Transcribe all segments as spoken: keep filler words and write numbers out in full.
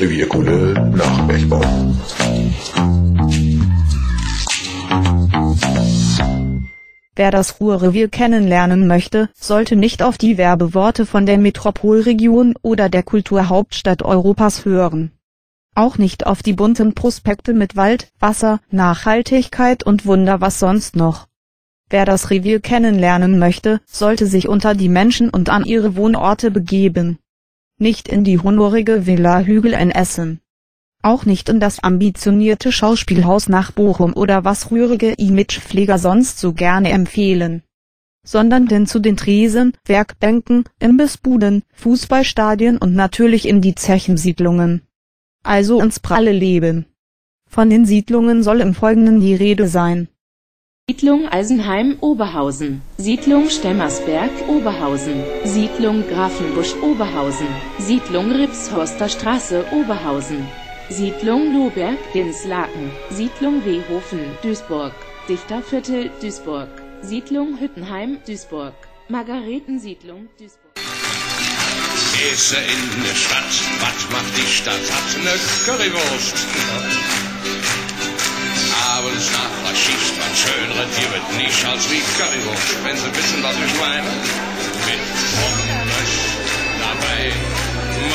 Revierkunde nach Bechbau. Wer das Ruhrrevier kennenlernen möchte, sollte nicht auf die Werbeworte von der Metropolregion oder der Kulturhauptstadt Europas hören. Auch nicht auf die bunten Prospekte mit Wald, Wasser, Nachhaltigkeit und Wunder was sonst noch. Wer das Revier kennenlernen möchte, sollte sich unter die Menschen und an ihre Wohnorte begeben. Nicht in die honorige Villa Hügel in Essen. Auch nicht in das ambitionierte Schauspielhaus nach Bochum oder was rührige Imagepfleger sonst so gerne empfehlen. Sondern denn zu den Tresen, Werkbänken, Imbissbuden, Fußballstadien und natürlich in die Zechensiedlungen. Also ins pralle Leben. Von den Siedlungen soll im Folgenden die Rede sein. Siedlung Eisenheim Oberhausen, Siedlung Stemmersberg Oberhausen, Siedlung Grafenbusch Oberhausen, Siedlung Ripshorster Straße Oberhausen, Siedlung Lohberg Dinslaken, Siedlung Wehofen Duisburg, Dichterviertel Duisburg, Siedlung Hüttenheim Duisburg, Margareten Siedlung Duisburg. Gehste in ne Stadt, was macht die Stadt? Hat ne Currywurst. Abends nach der Schicht, was Schöneres gibt nicht als wie Currywurst. Wenn Sie wissen, was ich meine. Mit Pommes dabei,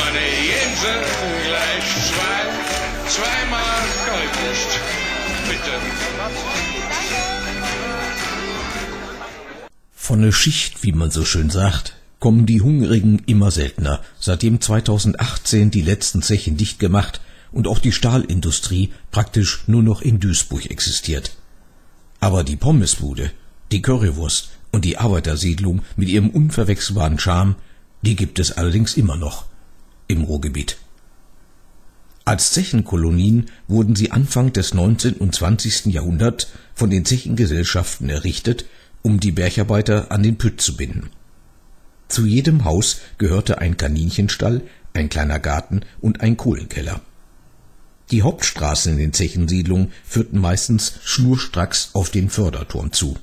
meine Jense gleich zwei, zweimal Currywurst. Bitte. Von ne Schicht, wie man so schön sagt, kommen die Hungrigen immer seltener, seitdem zweitausendachtzehn die letzten Zechen dicht gemacht und auch die Stahlindustrie praktisch nur noch in Duisburg existiert. Aber die Pommesbude, die Currywurst und die Arbeitersiedlung mit ihrem unverwechselbaren Charme, die gibt es allerdings immer noch im Ruhrgebiet. Als Zechenkolonien wurden sie Anfang des neunzehnten und zwanzigsten Jahrhunderts von den Zechengesellschaften errichtet, um die Bergarbeiter an den Pütt zu binden. Zu jedem Haus gehörte ein Kaninchenstall, ein kleiner Garten und ein Kohlenkeller. Die Hauptstraßen in den Zechensiedlungen führten meistens schnurstracks auf den Förderturm zu.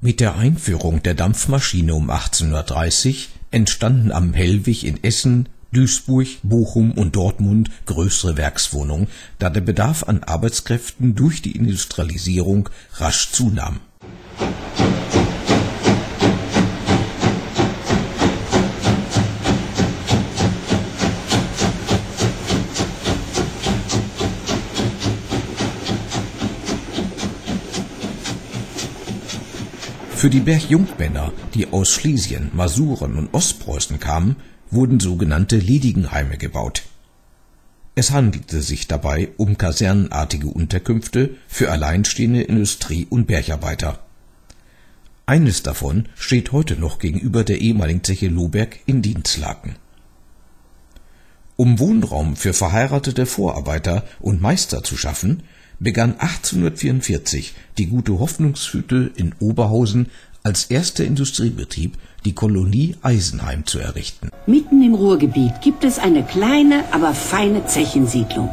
Mit der Einführung der Dampfmaschine um achtzehnhundertdreißig entstanden am Hellwig in Essen, Duisburg, Bochum und Dortmund größere Werkswohnungen, da der Bedarf an Arbeitskräften durch die Industrialisierung rasch zunahm. Für die Bergjungmänner, die aus Schlesien, Masuren und Ostpreußen kamen, wurden sogenannte Ledigenheime gebaut. Es handelte sich dabei um kasernenartige Unterkünfte für alleinstehende Industrie- und Bergarbeiter. Eines davon steht heute noch gegenüber der ehemaligen Zeche Lohberg in Dinslaken. Um Wohnraum für verheiratete Vorarbeiter und Meister zu schaffen, begann achtzehnhundertvierundvierzig die Gute Hoffnungshütte in Oberhausen als erster Industriebetrieb die Kolonie Eisenheim zu errichten. Mitten im Ruhrgebiet gibt es eine kleine, aber feine Zechensiedlung.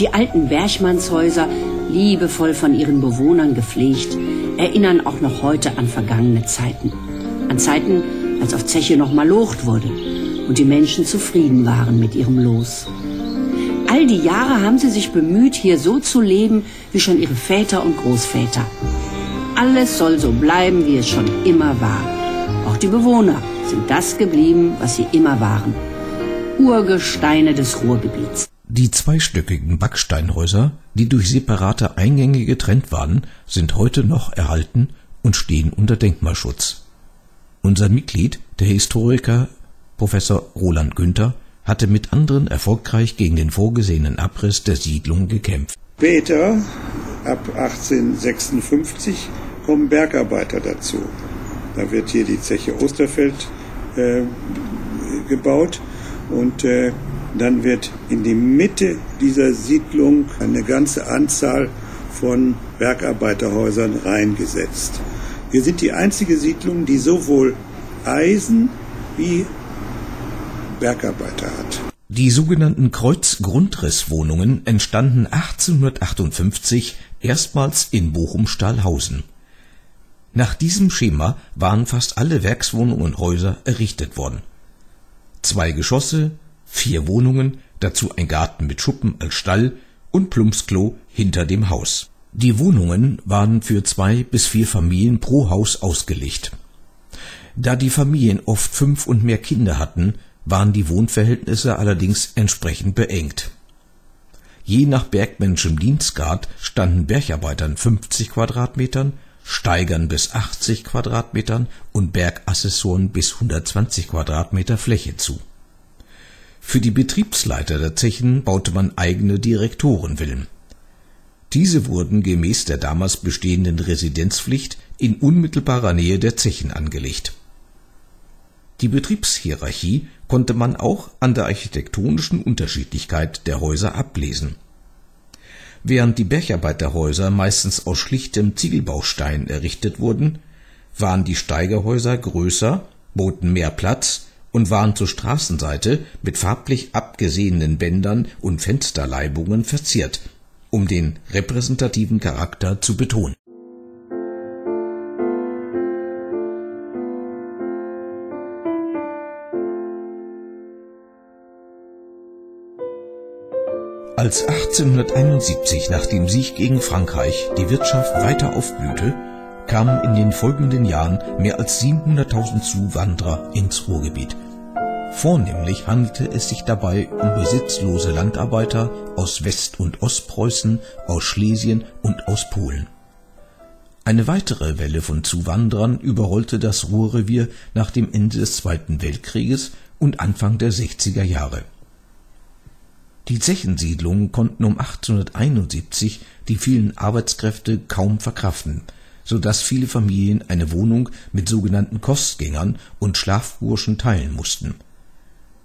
Die alten Bergmannshäuser, liebevoll von ihren Bewohnern gepflegt, erinnern auch noch heute an vergangene Zeiten. An Zeiten, als auf Zeche noch malocht wurde und die Menschen zufrieden waren mit ihrem Los. All die Jahre haben sie sich bemüht, hier so zu leben, wie schon ihre Väter und Großväter. Alles soll so bleiben, wie es schon immer war. Auch die Bewohner sind das geblieben, was sie immer waren. Urgesteine des Ruhrgebiets. Die zweistöckigen Backsteinhäuser, die durch separate Eingänge getrennt waren, sind heute noch erhalten und stehen unter Denkmalschutz. Unser Mitglied, der Historiker Professor Roland Günther, hatte mit anderen erfolgreich gegen den vorgesehenen Abriss der Siedlung gekämpft. Später, ab achtzehnhundertsechsundfünfzig, kommen Bergarbeiter dazu. Da wird hier die Zeche Osterfeld äh, gebaut und äh, dann wird in die Mitte dieser Siedlung eine ganze Anzahl von Bergarbeiterhäusern reingesetzt. Wir sind die einzige Siedlung, die sowohl Eisen wie Bergarbeiter hat. Die sogenannten Kreuzgrundrisswohnungen entstanden achtzehnhundertachtundfünfzig erstmals in Bochum-Stahlhausen. Nach diesem Schema waren fast alle Werkswohnungen und Häuser errichtet worden. Zwei Geschosse, vier Wohnungen dazu ein Garten mit Schuppen als Stall und Plumpsklo hinter dem Haus. Die Wohnungen waren für zwei bis vier Familien pro Haus ausgelegt. Da die Familien oft fünf und mehr Kinder hatten, waren die Wohnverhältnisse allerdings entsprechend beengt. Je nach bergmännischem Dienstgrad standen Bergarbeitern fünfzig Quadratmetern, Steigern bis achtzig Quadratmetern und Bergassessoren bis hundertzwanzig Quadratmeter Fläche zu. Für die Betriebsleiter der Zechen baute man eigene Direktorenvillen. Diese wurden gemäß der damals bestehenden Residenzpflicht in unmittelbarer Nähe der Zechen angelegt. Die Betriebshierarchie konnte man auch an der architektonischen Unterschiedlichkeit der Häuser ablesen. Während die Bergarbeiterhäuser meistens aus schlichtem Ziegelbaustein errichtet wurden, waren die Steigerhäuser größer, boten mehr Platz und waren zur Straßenseite mit farblich abgesehenen Bändern und Fensterleibungen verziert, um den repräsentativen Charakter zu betonen. Als achtzehnhunderteinundsiebzig nach dem Sieg gegen Frankreich die Wirtschaft weiter aufblühte, kamen in den folgenden Jahren mehr als siebenhunderttausend Zuwanderer ins Ruhrgebiet. Vornehmlich handelte es sich dabei um besitzlose Landarbeiter aus West- und Ostpreußen, aus Schlesien und aus Polen. Eine weitere Welle von Zuwanderern überrollte das Ruhrrevier nach dem Ende des Zweiten Weltkrieges und Anfang der sechziger Jahre. Die Zechensiedlungen konnten um achtzehnhunderteinundsiebzig die vielen Arbeitskräfte kaum verkraften, sodass viele Familien eine Wohnung mit sogenannten Kostgängern und Schlafburschen teilen mussten.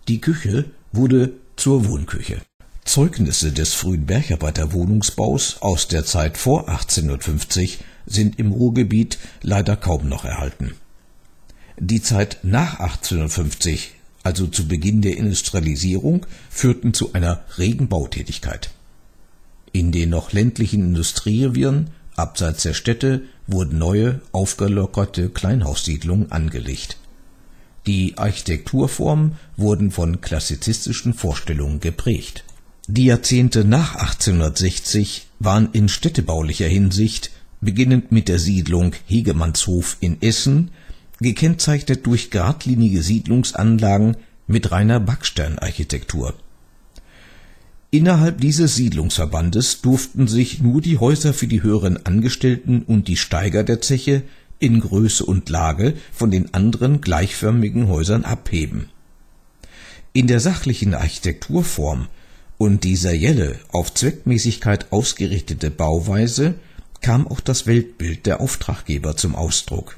Die Küche wurde zur Wohnküche. Zeugnisse des frühen Bergarbeiterwohnungsbaus aus der Zeit vor achtzehnhundertfünfzig sind im Ruhrgebiet leider kaum noch erhalten. Die Zeit nach achtzehnhundertfünfzig, also zu Beginn der Industrialisierung, führten zu einer regen Bautätigkeit. In den noch ländlichen Industrierevieren, abseits der Städte, wurden neue, aufgelockerte Kleinhaussiedlungen angelegt. Die Architekturformen wurden von klassizistischen Vorstellungen geprägt. Die Jahrzehnte nach achtzehnhundertsechzig waren in städtebaulicher Hinsicht, beginnend mit der Siedlung Hegemannshof in Essen, gekennzeichnet durch geradlinige Siedlungsanlagen mit reiner Backsteinarchitektur. Innerhalb dieses Siedlungsverbandes durften sich nur die Häuser für die höheren Angestellten und die Steiger der Zeche in Größe und Lage von den anderen gleichförmigen Häusern abheben. In der sachlichen Architekturform und die serielle, auf Zweckmäßigkeit ausgerichtete Bauweise kam auch das Weltbild der Auftraggeber zum Ausdruck.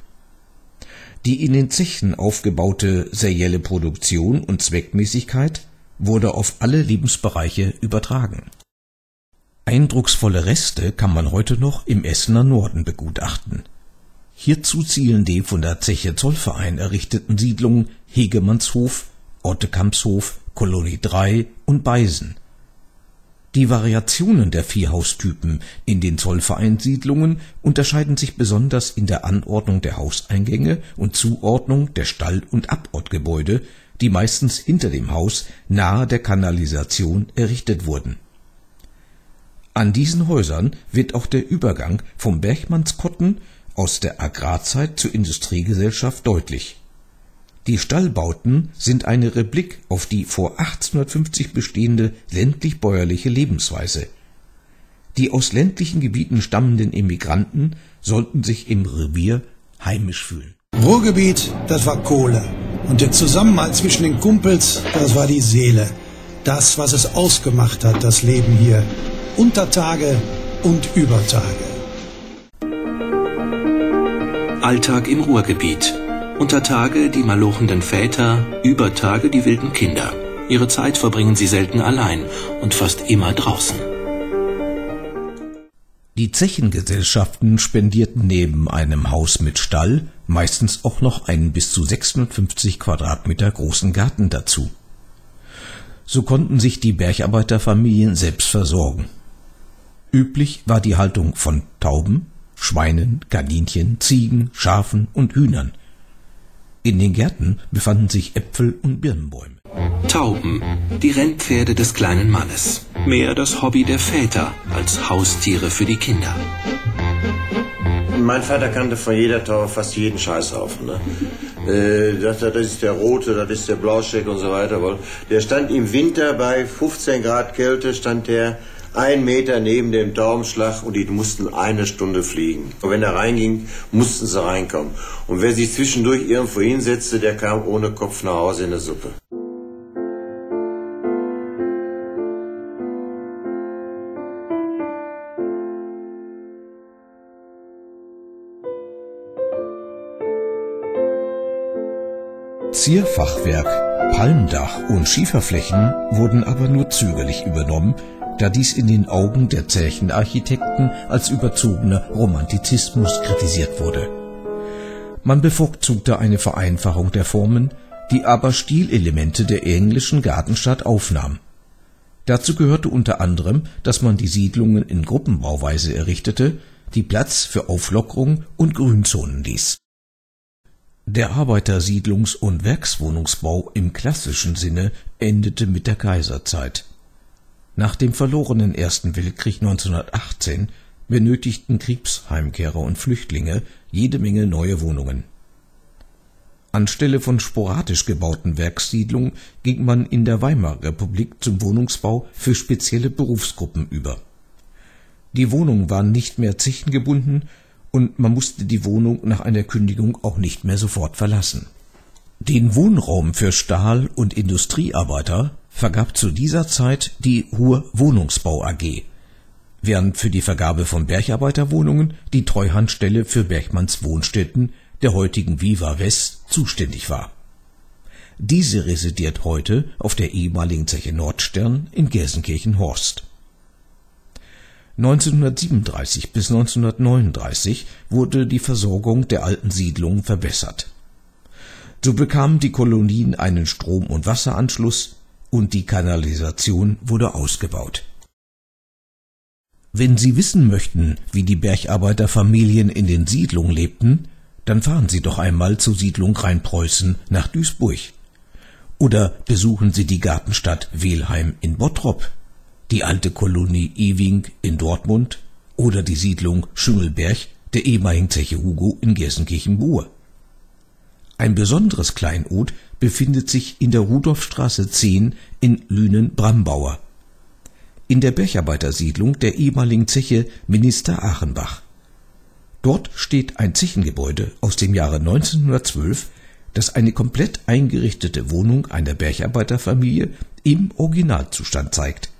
Die in den Zechen aufgebaute serielle Produktion und Zweckmäßigkeit wurde auf alle Lebensbereiche übertragen. Eindrucksvolle Reste kann man heute noch im Essener Norden begutachten. Hierzu zielen die von der Zeche Zollverein errichteten Siedlungen Hegemannshof, Ottekampshof, Kolonie drei und Beisen. Die Variationen der vier Haustypen in den Zollvereinssiedlungen unterscheiden sich besonders in der Anordnung der Hauseingänge und Zuordnung der Stall- und Abortgebäude, die meistens hinter dem Haus nahe der Kanalisation errichtet wurden. An diesen Häusern wird auch der Übergang vom Bergmannskotten aus der Agrarzeit zur Industriegesellschaft deutlich. Die Stallbauten sind eine Replik auf die vor achtzehnhundertfünfzig bestehende ländlich-bäuerliche Lebensweise. Die aus ländlichen Gebieten stammenden Emigranten sollten sich im Revier heimisch fühlen. Ruhrgebiet, das war Kohle. Und der Zusammenhalt zwischen den Kumpels, das war die Seele. Das, was es ausgemacht hat, das Leben hier. Untertage und Übertage. Alltag im Ruhrgebiet. Unter Tage die malochenden Väter, über Tage die wilden Kinder. Ihre Zeit verbringen sie selten allein und fast immer draußen. Die Zechengesellschaften spendierten neben einem Haus mit Stall meistens auch noch einen bis zu sechshundertfünfzig Quadratmeter großen Garten dazu. So konnten sich die Bergarbeiterfamilien selbst versorgen. Üblich war die Haltung von Tauben, Schweinen, Kaninchen, Ziegen, Schafen und Hühnern. In den Gärten befanden sich Äpfel- und Birnenbäume. Tauben, die Rennpferde des kleinen Mannes. Mehr das Hobby der Väter als Haustiere für die Kinder. Mein Vater kannte von jeder Taube fast jeden Scheiß auf. Ne? Äh, das, das ist der rote, das ist der Blauscheck und so weiter. Der stand im Winter bei fünfzehn Grad Kälte, stand der einen Meter neben dem Taubenschlag und die mussten eine Stunde fliegen. Und wenn er reinging, mussten sie reinkommen. Und wer sich zwischendurch irgendwo hinsetzte, der kam ohne Kopf nach Hause in der Suppe. Zierfachwerk, Palmdach und Schieferflächen wurden aber nur zögerlich übernommen, da dies in den Augen der Zechenarchitekten als überzogener Romantizismus kritisiert wurde. Man bevorzugte eine Vereinfachung der Formen, die aber Stilelemente der englischen Gartenstadt aufnahm. Dazu gehörte unter anderem, dass man die Siedlungen in Gruppenbauweise errichtete, die Platz für Auflockerung und Grünzonen ließ. Der Arbeitersiedlungs- und Werkswohnungsbau im klassischen Sinne endete mit der Kaiserzeit. Nach dem verlorenen Ersten Weltkrieg neunzehnhundertachtzehn benötigten Kriegsheimkehrer und Flüchtlinge jede Menge neue Wohnungen. Anstelle von sporadisch gebauten Werkssiedlungen ging man in der Weimarer Republik zum Wohnungsbau für spezielle Berufsgruppen über. Die Wohnungen waren nicht mehr zechengebunden und man musste die Wohnung nach einer Kündigung auch nicht mehr sofort verlassen. Den Wohnraum für Stahl- und Industriearbeiter vergab zu dieser Zeit die Hohe Wohnungsbau A G, während für die Vergabe von Bergarbeiterwohnungen die Treuhandstelle für Bergmanns Wohnstätten, der heutigen Viva West, zuständig war. Diese residiert heute auf der ehemaligen Zeche Nordstern in Gelsenkirchen-Horst. neunzehnhundertsiebenunddreißig bis neunzehnhundertneununddreißig wurde die Versorgung der alten Siedlungen verbessert. So bekamen die Kolonien einen Strom- und Wasseranschluss und die Kanalisation wurde ausgebaut. Wenn Sie wissen möchten, wie die Bergarbeiterfamilien in den Siedlungen lebten, dann fahren Sie doch einmal zur Siedlung Rheinpreußen nach Duisburg. Oder besuchen Sie die Gartenstadt Welheim in Bottrop, die alte Kolonie Ewing in Dortmund oder die Siedlung Schüngelberg der ehemaligen Zeche Hugo in Gelsenkirchen-Buhr. Ein besonderes Kleinod befindet sich in der Rudolfstraße zehn in Lünen-Brambauer, in der Bergarbeitersiedlung der ehemaligen Zeche Minister Achenbach. Dort steht ein Zechengebäude aus dem Jahre neunzehnhundertzwölf, das eine komplett eingerichtete Wohnung einer Bergarbeiterfamilie im Originalzustand zeigt.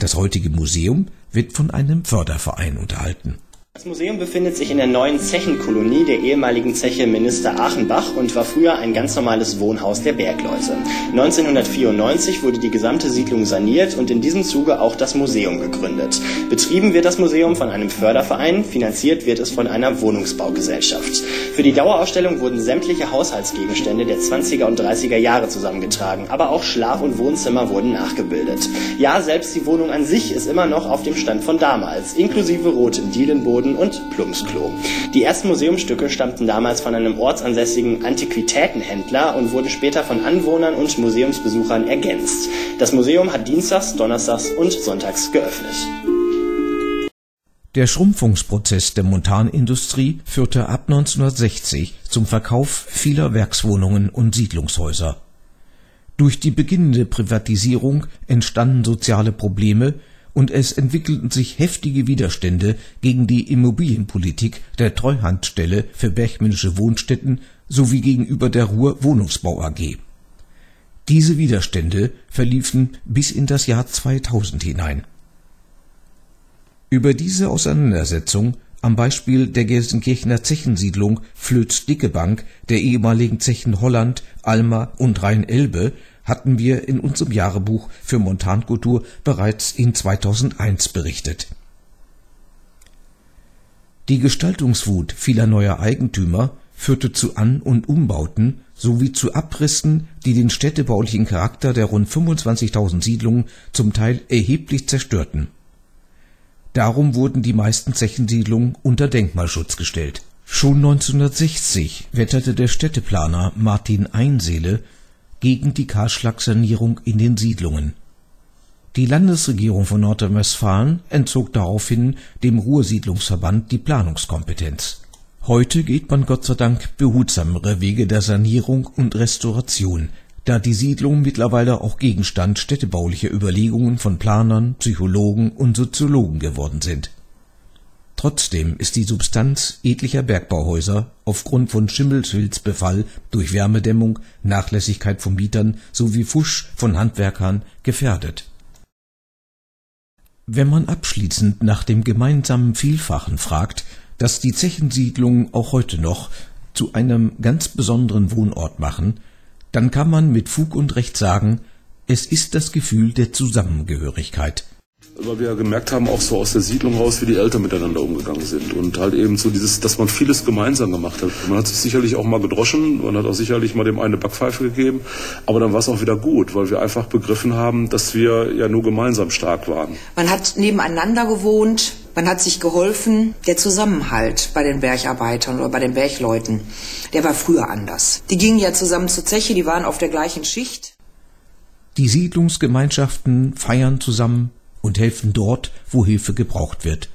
Das heutige Museum wird von einem Förderverein unterhalten. Das Museum befindet sich in der neuen Zechenkolonie der ehemaligen Zeche Minister Achenbach und war früher ein ganz normales Wohnhaus der Bergleute. neunzehnhundertvierundneunzig wurde die gesamte Siedlung saniert und in diesem Zuge auch das Museum gegründet. Betrieben wird das Museum von einem Förderverein, finanziert wird es von einer Wohnungsbaugesellschaft. Für die Dauerausstellung wurden sämtliche Haushaltsgegenstände der zwanziger und dreißiger Jahre zusammengetragen, aber auch Schlaf- und Wohnzimmer wurden nachgebildet. Ja, selbst die Wohnung an sich ist immer noch auf dem Stand von damals, inklusive rotem Dielenboden und Plumpsklo. Die ersten Museumsstücke stammten damals von einem ortsansässigen Antiquitätenhändler und wurden später von Anwohnern und Museumsbesuchern ergänzt. Das Museum hat dienstags, donnerstags und sonntags geöffnet. Der Schrumpfungsprozess der Montanindustrie führte ab neunzehnhundertsechzig zum Verkauf vieler Werkswohnungen und Siedlungshäuser. Durch die beginnende Privatisierung entstanden soziale Probleme, und es entwickelten sich heftige Widerstände gegen die Immobilienpolitik der Treuhandstelle für bergmännische Wohnstätten sowie gegenüber der Ruhr Wohnungsbau A G. Diese Widerstände verliefen bis in das Jahr zweitausend hinein. Über diese Auseinandersetzung am Beispiel der Gelsenkirchener Zechensiedlung Flöz-Dickebank, der ehemaligen Zechen Holland, Alma und Rhein-Elbe hatten wir in unserem Jahrebuch für Montankultur bereits in zweitausendeins berichtet. Die Gestaltungswut vieler neuer Eigentümer führte zu An- und Umbauten sowie zu Abrissen, die den städtebaulichen Charakter der rund fünfundzwanzigtausend Siedlungen zum Teil erheblich zerstörten. Darum wurden die meisten Zechensiedlungen unter Denkmalschutz gestellt. Schon neunzehnhundertsechzig wetterte der Städteplaner Martin Einseele gegen die Kahlschlagsanierung in den Siedlungen. Die Landesregierung von Nordrhein-Westfalen entzog daraufhin dem Ruhrsiedlungsverband die Planungskompetenz. Heute geht man Gott sei Dank behutsamere Wege der Sanierung und Restauration, da die Siedlung mittlerweile auch Gegenstand städtebaulicher Überlegungen von Planern, Psychologen und Soziologen geworden sind. Trotzdem ist die Substanz etlicher Bergbauhäuser aufgrund von Schimmelpilzbefall durch Wärmedämmung, Nachlässigkeit von Mietern sowie Pfusch von Handwerkern gefährdet. Wenn man abschließend nach dem gemeinsamen Vielfachen fragt, dass die Zechensiedlungen auch heute noch zu einem ganz besonderen Wohnort machen, dann kann man mit Fug und Recht sagen, es ist das Gefühl der Zusammengehörigkeit. Weil wir ja gemerkt haben, auch so aus der Siedlung raus, wie die Eltern miteinander umgegangen sind. Und halt eben so dieses, dass man vieles gemeinsam gemacht hat. Man hat sich sicherlich auch mal gedroschen, man hat auch sicherlich mal dem einen eine Backpfeife gegeben. Aber dann war es auch wieder gut, weil wir einfach begriffen haben, dass wir ja nur gemeinsam stark waren. Man hat nebeneinander gewohnt, man hat sich geholfen. Der Zusammenhalt bei den Bergarbeitern oder bei den Bergleuten, der war früher anders. Die gingen ja zusammen zur Zeche, die waren auf der gleichen Schicht. Die Siedlungsgemeinschaften feiern zusammen und helfen dort, wo Hilfe gebraucht wird.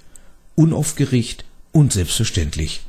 Unaufgeregt und selbstverständlich.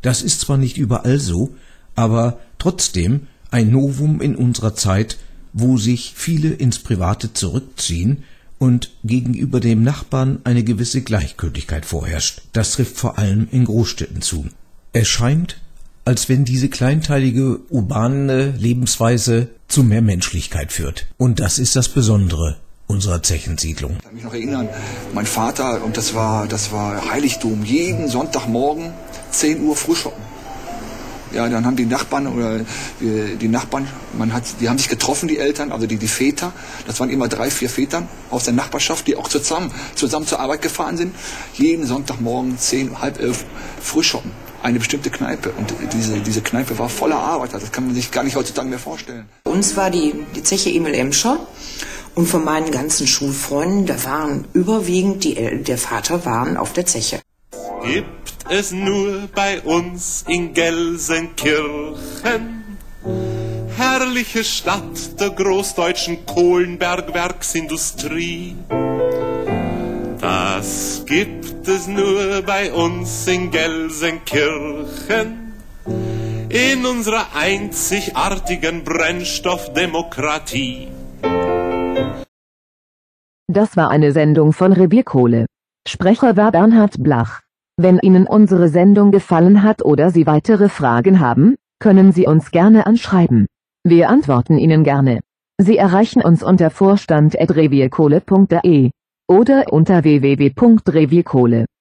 Das ist zwar nicht überall so, aber trotzdem ein Novum in unserer Zeit, wo sich viele ins Private zurückziehen und gegenüber dem Nachbarn eine gewisse Gleichgültigkeit vorherrscht. Das trifft vor allem in Großstädten zu. Es scheint, als wenn diese kleinteilige, urbane Lebensweise zu mehr Menschlichkeit führt. Und das ist das Besondere unserer Zechensiedlung. Ich kann mich noch erinnern, mein Vater, und das war, das war Heiligtum, jeden Sonntagmorgen zehn Uhr Frühschoppen. Ja, dann haben die Nachbarn, oder die Nachbarn, man hat, die haben sich getroffen, die Eltern, also die, die Väter, das waren immer drei, vier Väter aus der Nachbarschaft, die auch zusammen, zusammen zur Arbeit gefahren sind, jeden Sonntagmorgen zehn, halb elf Frühschoppen, eine bestimmte Kneipe. Und diese, diese Kneipe war voller Arbeiter, das kann man sich gar nicht heutzutage mehr vorstellen. Bei uns war die, die Zeche Emil Emscher. Und von meinen ganzen Schulfreunden, da waren überwiegend die El- der Vater waren auf der Zeche. Gibt es nur bei uns in Gelsenkirchen, herrliche Stadt der großdeutschen Kohlenbergwerksindustrie. Das gibt es nur bei uns in Gelsenkirchen, in unserer einzigartigen Brennstoffdemokratie. Das war eine Sendung von Revierkohle. Sprecher war Bernhard Blach. Wenn Ihnen unsere Sendung gefallen hat oder Sie weitere Fragen haben, können Sie uns gerne anschreiben. Wir antworten Ihnen gerne. Sie erreichen uns unter vorstand at revierkohle punkt de oder unter w w w punkt revierkohle punkt de.